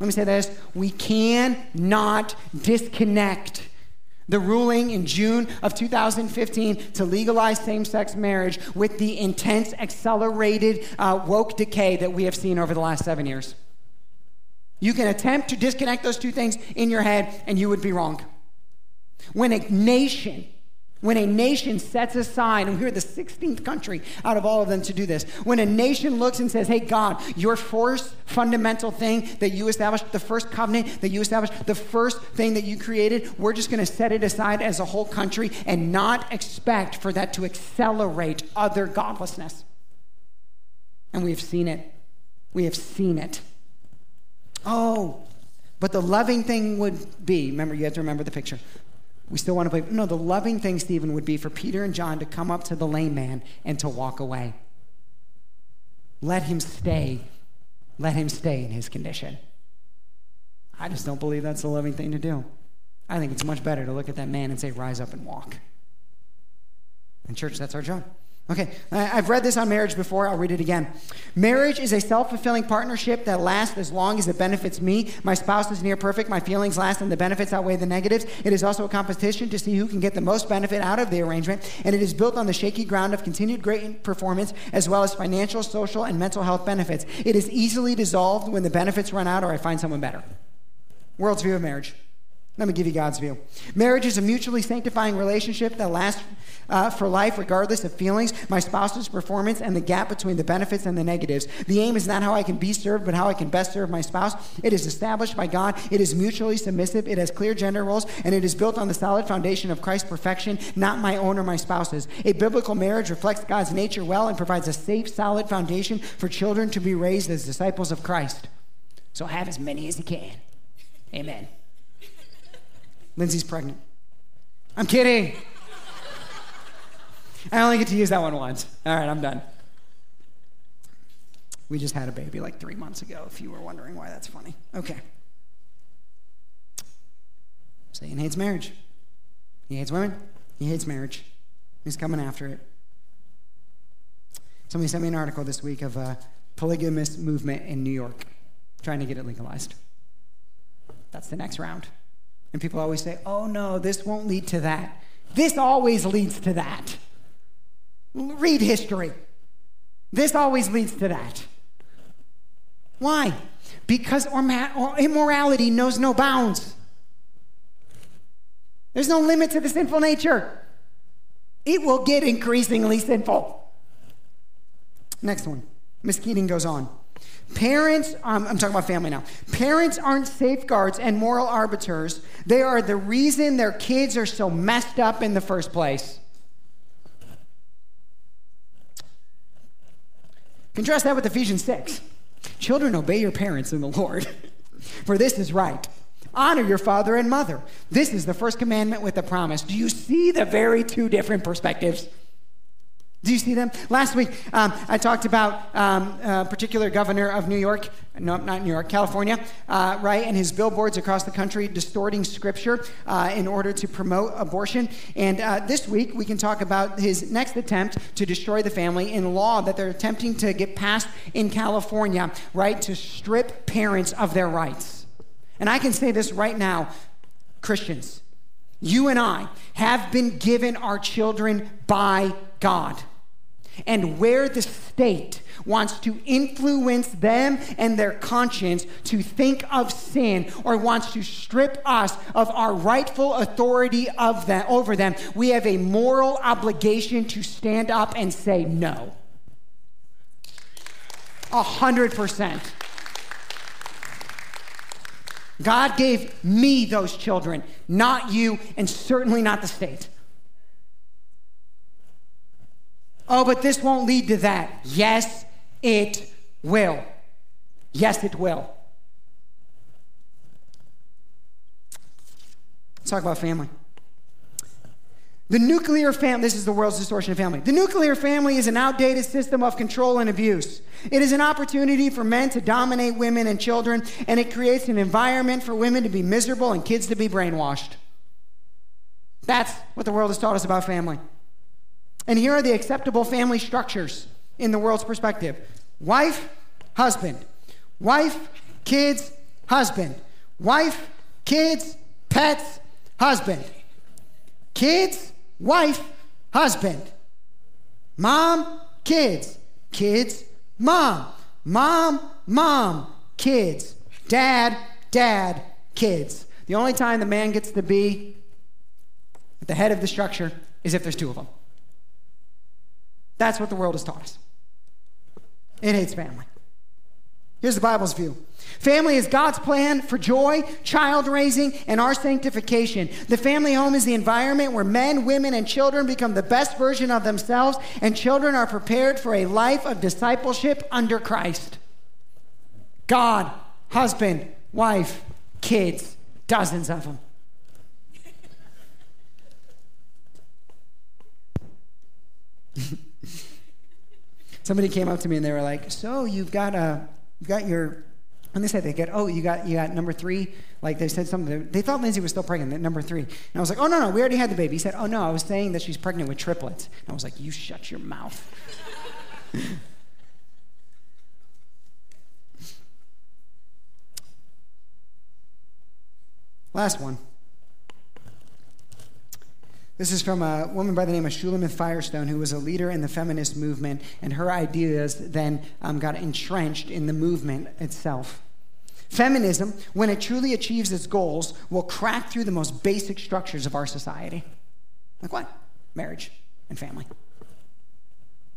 Let me say this, we cannot disconnect the ruling in June of two thousand fifteen to legalize same-sex marriage with the intense, accelerated uh, woke decay that we have seen over the last seven years. You can attempt to disconnect those two things in your head, and you would be wrong. When a nation... When a nation sets aside, and we're the sixteenth country out of all of them to do this, when a nation looks and says, hey, God, your first fundamental thing that you established, the first covenant that you established, the first thing that you created, we're just going to set it aside as a whole country and not expect for that to accelerate other godlessness. And we have seen it. We have seen it. Oh, but the loving thing would be, remember, you have to remember the picture. We still want to play. No, the loving thing, Stephen, would be for Peter and John to come up to the lame man and to walk away. Let him stay. Let him stay in his condition. I just don't believe that's the loving thing to do. I think it's much better to look at that man and say, rise up and walk. And church, that's our job. Okay, I've read this on marriage before. I'll read it again. Marriage is a self-fulfilling partnership that lasts as long as it benefits me. My spouse is near perfect. My feelings last, and the benefits outweigh the negatives. It is also a competition to see who can get the most benefit out of the arrangement, and it is built on the shaky ground of continued great performance as well as financial, social, and mental health benefits. It is easily dissolved when the benefits run out or I find someone better. World's view of marriage. Let me give you God's view. Marriage is a mutually sanctifying relationship that lasts uh, for life regardless of feelings, my spouse's performance, and the gap between the benefits and the negatives. The aim is not how I can be served, but how I can best serve my spouse. It is established by God. It is mutually submissive. It has clear gender roles, and it is built on the solid foundation of Christ's perfection, not my own or my spouse's. A biblical marriage reflects God's nature well and provides a safe, solid foundation for children to be raised as disciples of Christ. So have as many as you can. Amen. Lindsay's pregnant. I'm kidding. I only get to use that one once. All right, I'm done. We just had a baby like three months ago, if you were wondering why that's funny. Okay. Satan hates marriage. He hates women. He hates marriage. He's coming after it. Somebody sent me an article this week of a polygamous movement in New York trying to get it legalized. That's the next round. And people always say, oh no, this won't lead to that. This always leads to that. Read history. This always leads to that. Why? Because immorality knows no bounds. There's no limit to the sinful nature. It will get increasingly sinful. Next one. Miss Keating goes on. Parents, um, I'm talking about family now. Parents aren't safeguards and moral arbiters. They are the reason their kids are so messed up in the first place. Contrast that with Ephesians six. Children, obey your parents in the Lord, for this is right. Honor your father and mother. This is the first commandment with a promise. Do you see the very two different perspectives? Do you see them? Last week, um, I talked about um, a particular governor of New York, no, not New York, California, uh, right, and his billboards across the country distorting scripture uh, in order to promote abortion. And uh, this week, we can talk about his next attempt to destroy the family in law that they're attempting to get passed in California, right, to strip parents of their rights. And I can say this right now, Christians, you and I have been given our children by God. And where the state wants to influence them and their conscience to think of sin or wants to strip us of our rightful authority of them, over them, we have a moral obligation to stand up and say no. A hundred percent. God gave me those children, not you, and certainly not the state. Oh, but this won't lead to that. Yes, it will. Yes, it will. Let's talk about family. The nuclear family, this is the world's distortion of family. The nuclear family is an outdated system of control and abuse. It is an opportunity for men to dominate women and children, and it creates an environment for women to be miserable and kids to be brainwashed. That's what the world has taught us about family. And here are the acceptable family structures in the world's perspective. Wife, husband. Wife, kids, husband. Wife, kids, pets, husband. Kids, wife, husband. Mom, kids. Kids, mom. Mom, mom, kids. Dad, dad, kids. The only time the man gets to be at the head of the structure is if there's two of them. That's what the world has taught us. It hates family. Here's the Bible's view. Family is God's plan for joy, child raising, and our sanctification. The family home is the environment where men, women, and children become the best version of themselves, and children are prepared for a life of discipleship under Christ. God, husband, wife, kids, dozens of them. Somebody came up to me and they were like, so you've got a, you got your, and they said they get, oh, you got you got number three. Like they said something, they thought Lindsay was still pregnant at number three. And I was like, oh no, no, we already had the baby. He said, oh no, I was saying that she's pregnant with triplets. And I was like, you shut your mouth. Last one. This is from a woman by the name of Shulamith Firestone, who was a leader in the feminist movement, and her ideas then um, got entrenched in the movement itself. Feminism, when it truly achieves its goals, will crack through the most basic structures of our society. Like what? Marriage and family.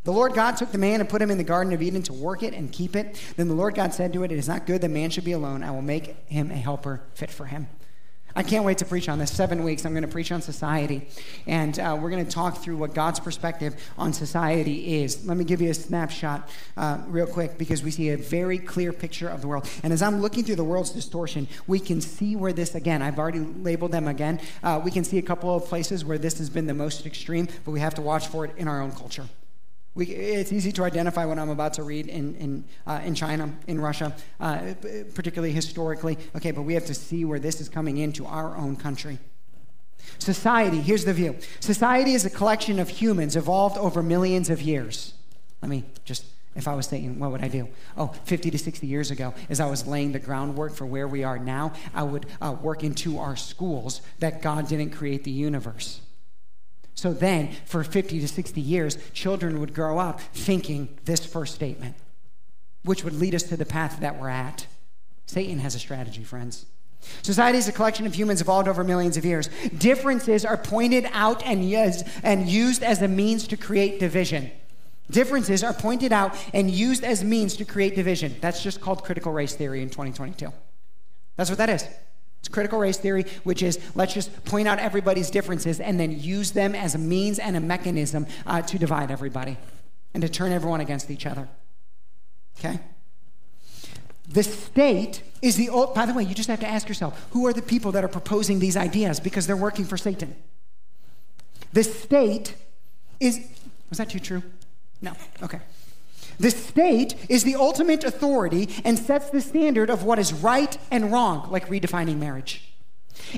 The Lord God took the man and put him in the Garden of Eden to work it and keep it. Then the Lord God said to it, it is not good that man should be alone. I will make him a helper fit for him. I can't wait to preach on this. Seven weeks, I'm going to preach on society. And uh, we're going to talk through what God's perspective on society is. Let me give you a snapshot uh, real quick, because we see a very clear picture of the world. And as I'm looking through the world's distortion, we can see where this, again, I've already labeled them again. Uh, we can see a couple of places where this has been the most extreme, but we have to watch for it in our own culture. We, it's easy to identify what I'm about to read in in, uh, in China, in Russia, uh, particularly historically. Okay, but we have to see where this is coming into our own country. Society, here's the view. Society is a collection of humans evolved over millions of years. Let me just If I was thinking, what would I do? Oh, fifty to sixty years ago, as I was laying the groundwork for where we are now, I would uh, work into our schools that God didn't create the universe. So then, for fifty to sixty years, children would grow up thinking this first statement, which would lead us to the path that we're at. Satan has a strategy, friends. Society is a collection of humans evolved over millions of years. Differences are pointed out and used, and used as a means to create division. Differences are pointed out and used as means to create division. That's just called critical race theory in twenty twenty-two. That's what that is. It's critical race theory, which is let's just point out everybody's differences and then use them as a means and a mechanism uh, to divide everybody and to turn everyone against each other. Okay? The state is the old, by the way, you just have to ask yourself, who are the people that are proposing these ideas? Because they're working for Satan. The state is, was that too true? No, okay. The state is the ultimate authority and sets the standard of what is right and wrong, like redefining marriage.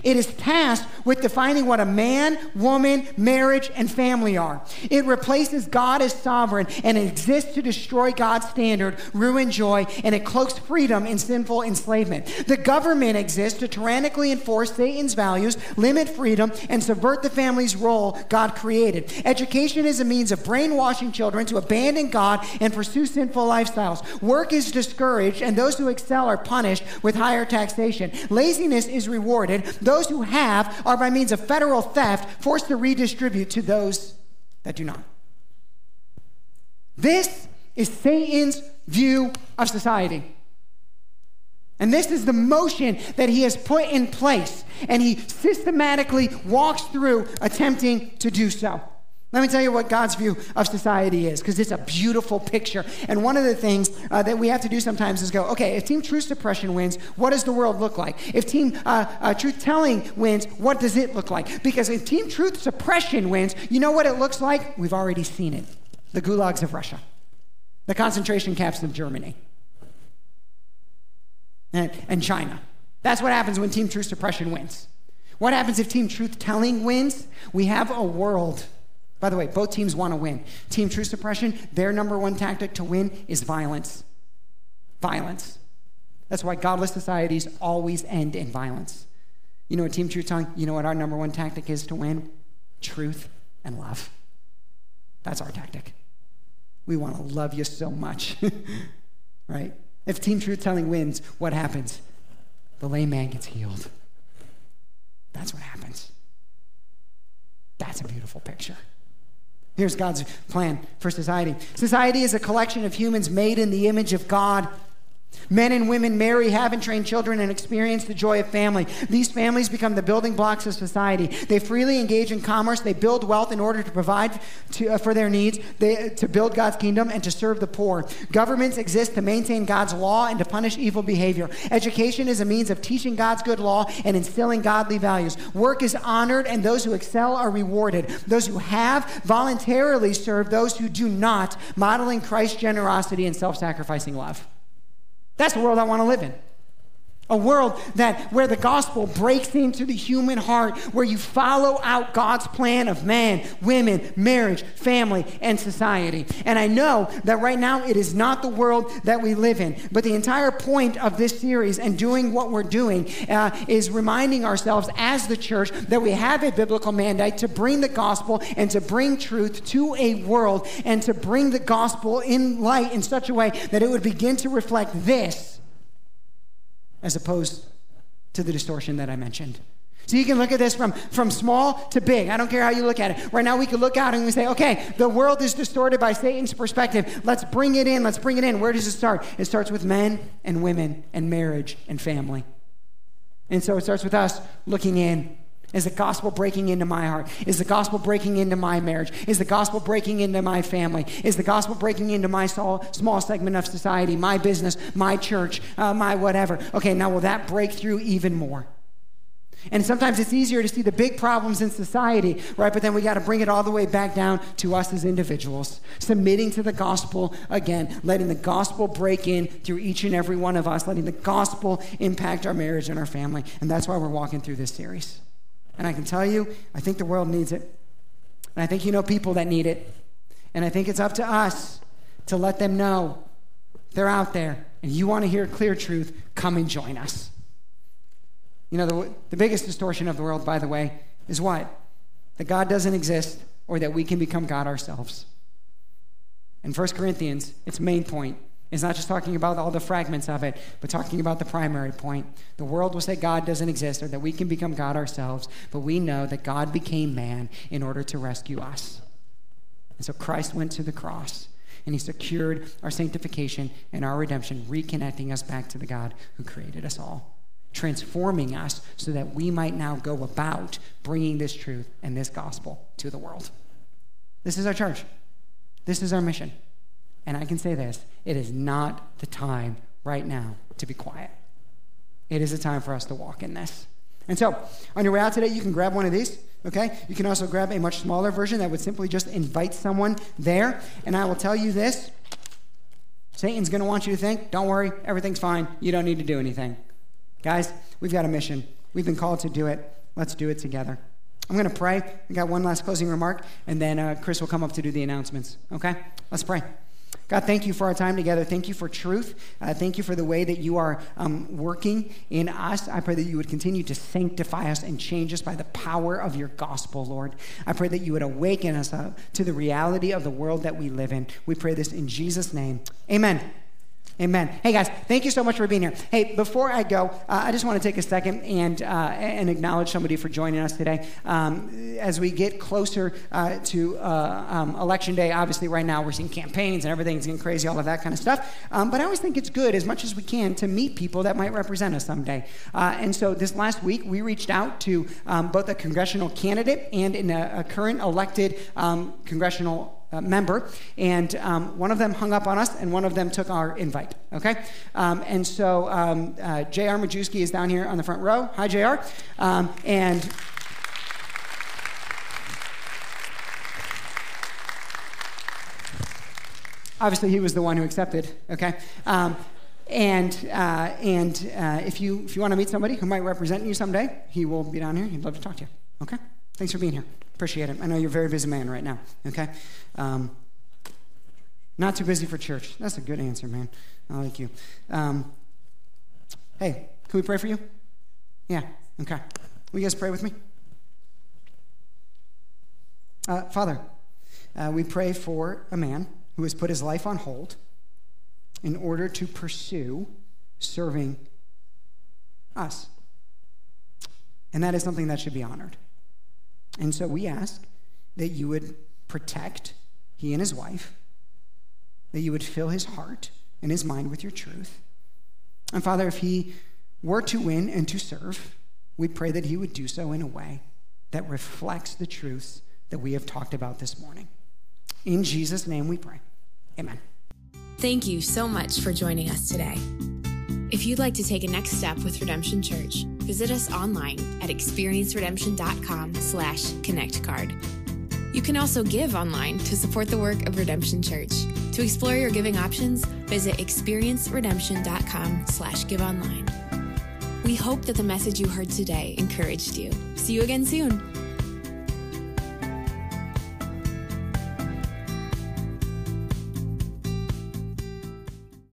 It is tasked with defining what a man, woman, marriage, and family are. It replaces God as sovereign and exists to destroy God's standard, ruin joy, and it cloaks freedom in sinful enslavement. The government exists to tyrannically enforce Satan's values, limit freedom, and subvert the family's role God created. Education is a means of brainwashing children to abandon God and pursue sinful lifestyles. Work is discouraged, and those who excel are punished with higher taxation. Laziness is rewarded. Those who have are by means of federal theft forced to redistribute to those that do not. This is Satan's view of society. And this is the motion that he has put in place, and he systematically walks through attempting to do so. Let me tell you what God's view of society is, because it's a beautiful picture. And one of the things uh, that we have to do sometimes is go, okay, if Team Truth Suppression wins, what does the world look like? If Team uh, uh, Truth Telling wins, what does it look like? Because if Team Truth Suppression wins, you know what it looks like? We've already seen it. The gulags of Russia. The concentration camps of Germany. And, and China. That's what happens when Team Truth Suppression wins. What happens if Team Truth Telling wins? We have a world. By the way, both teams want to win. Team Truth Suppression, their number one tactic to win is violence. Violence. That's why godless societies always end in violence. You know what Team Truth Telling, you know what our number one tactic is to win? Truth and love. That's our tactic. We want to love you so much, right? If Team Truth Telling wins, what happens? The lame man gets healed. That's what happens. That's a beautiful picture. Here's God's plan for society. Society is a collection of humans made in the image of God. Men and women marry, have and train children, and experience the joy of family. These families become the building blocks of society. They freely engage in commerce. They build wealth in order to provide to, uh, for their needs, they, to build God's kingdom, and to serve the poor. Governments exist to maintain God's law and to punish evil behavior. Education is a means of teaching God's good law and instilling godly values. Work is honored, and those who excel are rewarded. Those who have voluntarily serve those who do not, modeling Christ's generosity and self-sacrificing love. That's the world I want to live in. A world that where the gospel breaks into the human heart, where you follow out God's plan of man, women, marriage, family, and society. And I know that right now it is not the world that we live in, but the entire point of this series and doing what we're doing uh, is reminding ourselves as the church that we have a biblical mandate to bring the gospel and to bring truth to a world and to bring the gospel in light in such a way that it would begin to reflect this, as opposed to the distortion that I mentioned. So you can look at this from, from small to big. I don't care how you look at it. Right now we could look out and we say, okay, the world is distorted by Satan's perspective. Let's bring it in, let's bring it in. Where does it start? It starts with men and women and marriage and family. And so it starts with us looking in. Is the gospel breaking into my heart? Is the gospel breaking into my marriage? Is the gospel breaking into my family? Is the gospel breaking into my small segment of society, my business, my church, uh, my whatever? Okay, now will that break through even more? And sometimes it's easier to see the big problems in society, right? But then we got to bring it all the way back down to us as individuals, submitting to the gospel again, letting the gospel break in through each and every one of us, letting the gospel impact our marriage and our family. And that's why we're walking through this series. And I can tell you, I think the world needs it. And I think you know people that need it. And I think it's up to us to let them know they're out there and you want to hear clear truth, come and join us. You know, the, the biggest distortion of the world, by the way, is what? That God doesn't exist or that we can become God ourselves. And First Corinthians, its main point, is not just talking about all the fragments of it, but talking about the primary point. The world will say God doesn't exist or that we can become God ourselves, but we know that God became man in order to rescue us. And so Christ went to the cross, and he secured our sanctification and our redemption, reconnecting us back to the God who created us all, transforming us so that we might now go about bringing this truth and this gospel to the world. This is our church. This is our mission. And I can say this, it is not the time right now to be quiet. It is a time for us to walk in this. And so, on your way out today, you can grab one of these, okay? You can also grab a much smaller version that would simply just invite someone there. And I will tell you this, Satan's gonna want you to think, don't worry, everything's fine, you don't need to do anything. Guys, we've got a mission. We've been called to do it. Let's do it together. I'm gonna pray. I got one last closing remark, and then uh, Chris will come up to do the announcements, okay? Let's pray. God, thank you for our time together. Thank you for truth. Uh, thank you for the way that you are um, working in us. I pray that you would continue to sanctify us and change us by the power of your gospel, Lord. I pray that you would awaken us up to the reality of the world that we live in. We pray this in Jesus' name. Amen. Amen. Hey, guys, thank you so much for being here. Hey, before I go, uh, I just want to take a second and uh, and acknowledge somebody for joining us today. Um, as we get closer uh, to uh, um, Election Day, obviously right now we're seeing campaigns and everything's getting crazy, all of that kind of stuff. Um, but I always think it's good, as much as we can, to meet people that might represent us someday. Uh, and so this last week, we reached out to um, both a congressional candidate and in a, a current elected um, congressional Uh, member, and um, one of them hung up on us, and one of them took our invite, okay? Um, and so um, uh, J R Majewski is down here on the front row. Hi, J R. Um, and obviously he was the one who accepted, okay? Um, and uh, and uh, if you, if you want to meet somebody who might represent you someday, he will be down here. He'd love to talk to you, okay? Thanks for being here. Appreciate it. I know you're a very busy man right now, okay? Um, not too busy for church. That's a good answer, man. I like you. Um, hey, can we pray for you? Yeah, okay. Will you guys pray with me? Uh, Father, uh, we pray for a man who has put his life on hold in order to pursue serving us. And that is something that should be honored. And so we ask that you would protect he and his wife, that you would fill his heart and his mind with your truth. And Father, if he were to win and to serve, we pray that he would do so in a way that reflects the truths that we have talked about this morning. In Jesus' name we pray. Amen. Thank you so much for joining us today. If you'd like to take a next step with Redemption Church, visit us online at experienceredemption.com slash connectcard. You can also give online to support the work of Redemption Church. To explore your giving options, visit experienceredemption.com slash give online. We hope that the message you heard today encouraged you. See you again soon.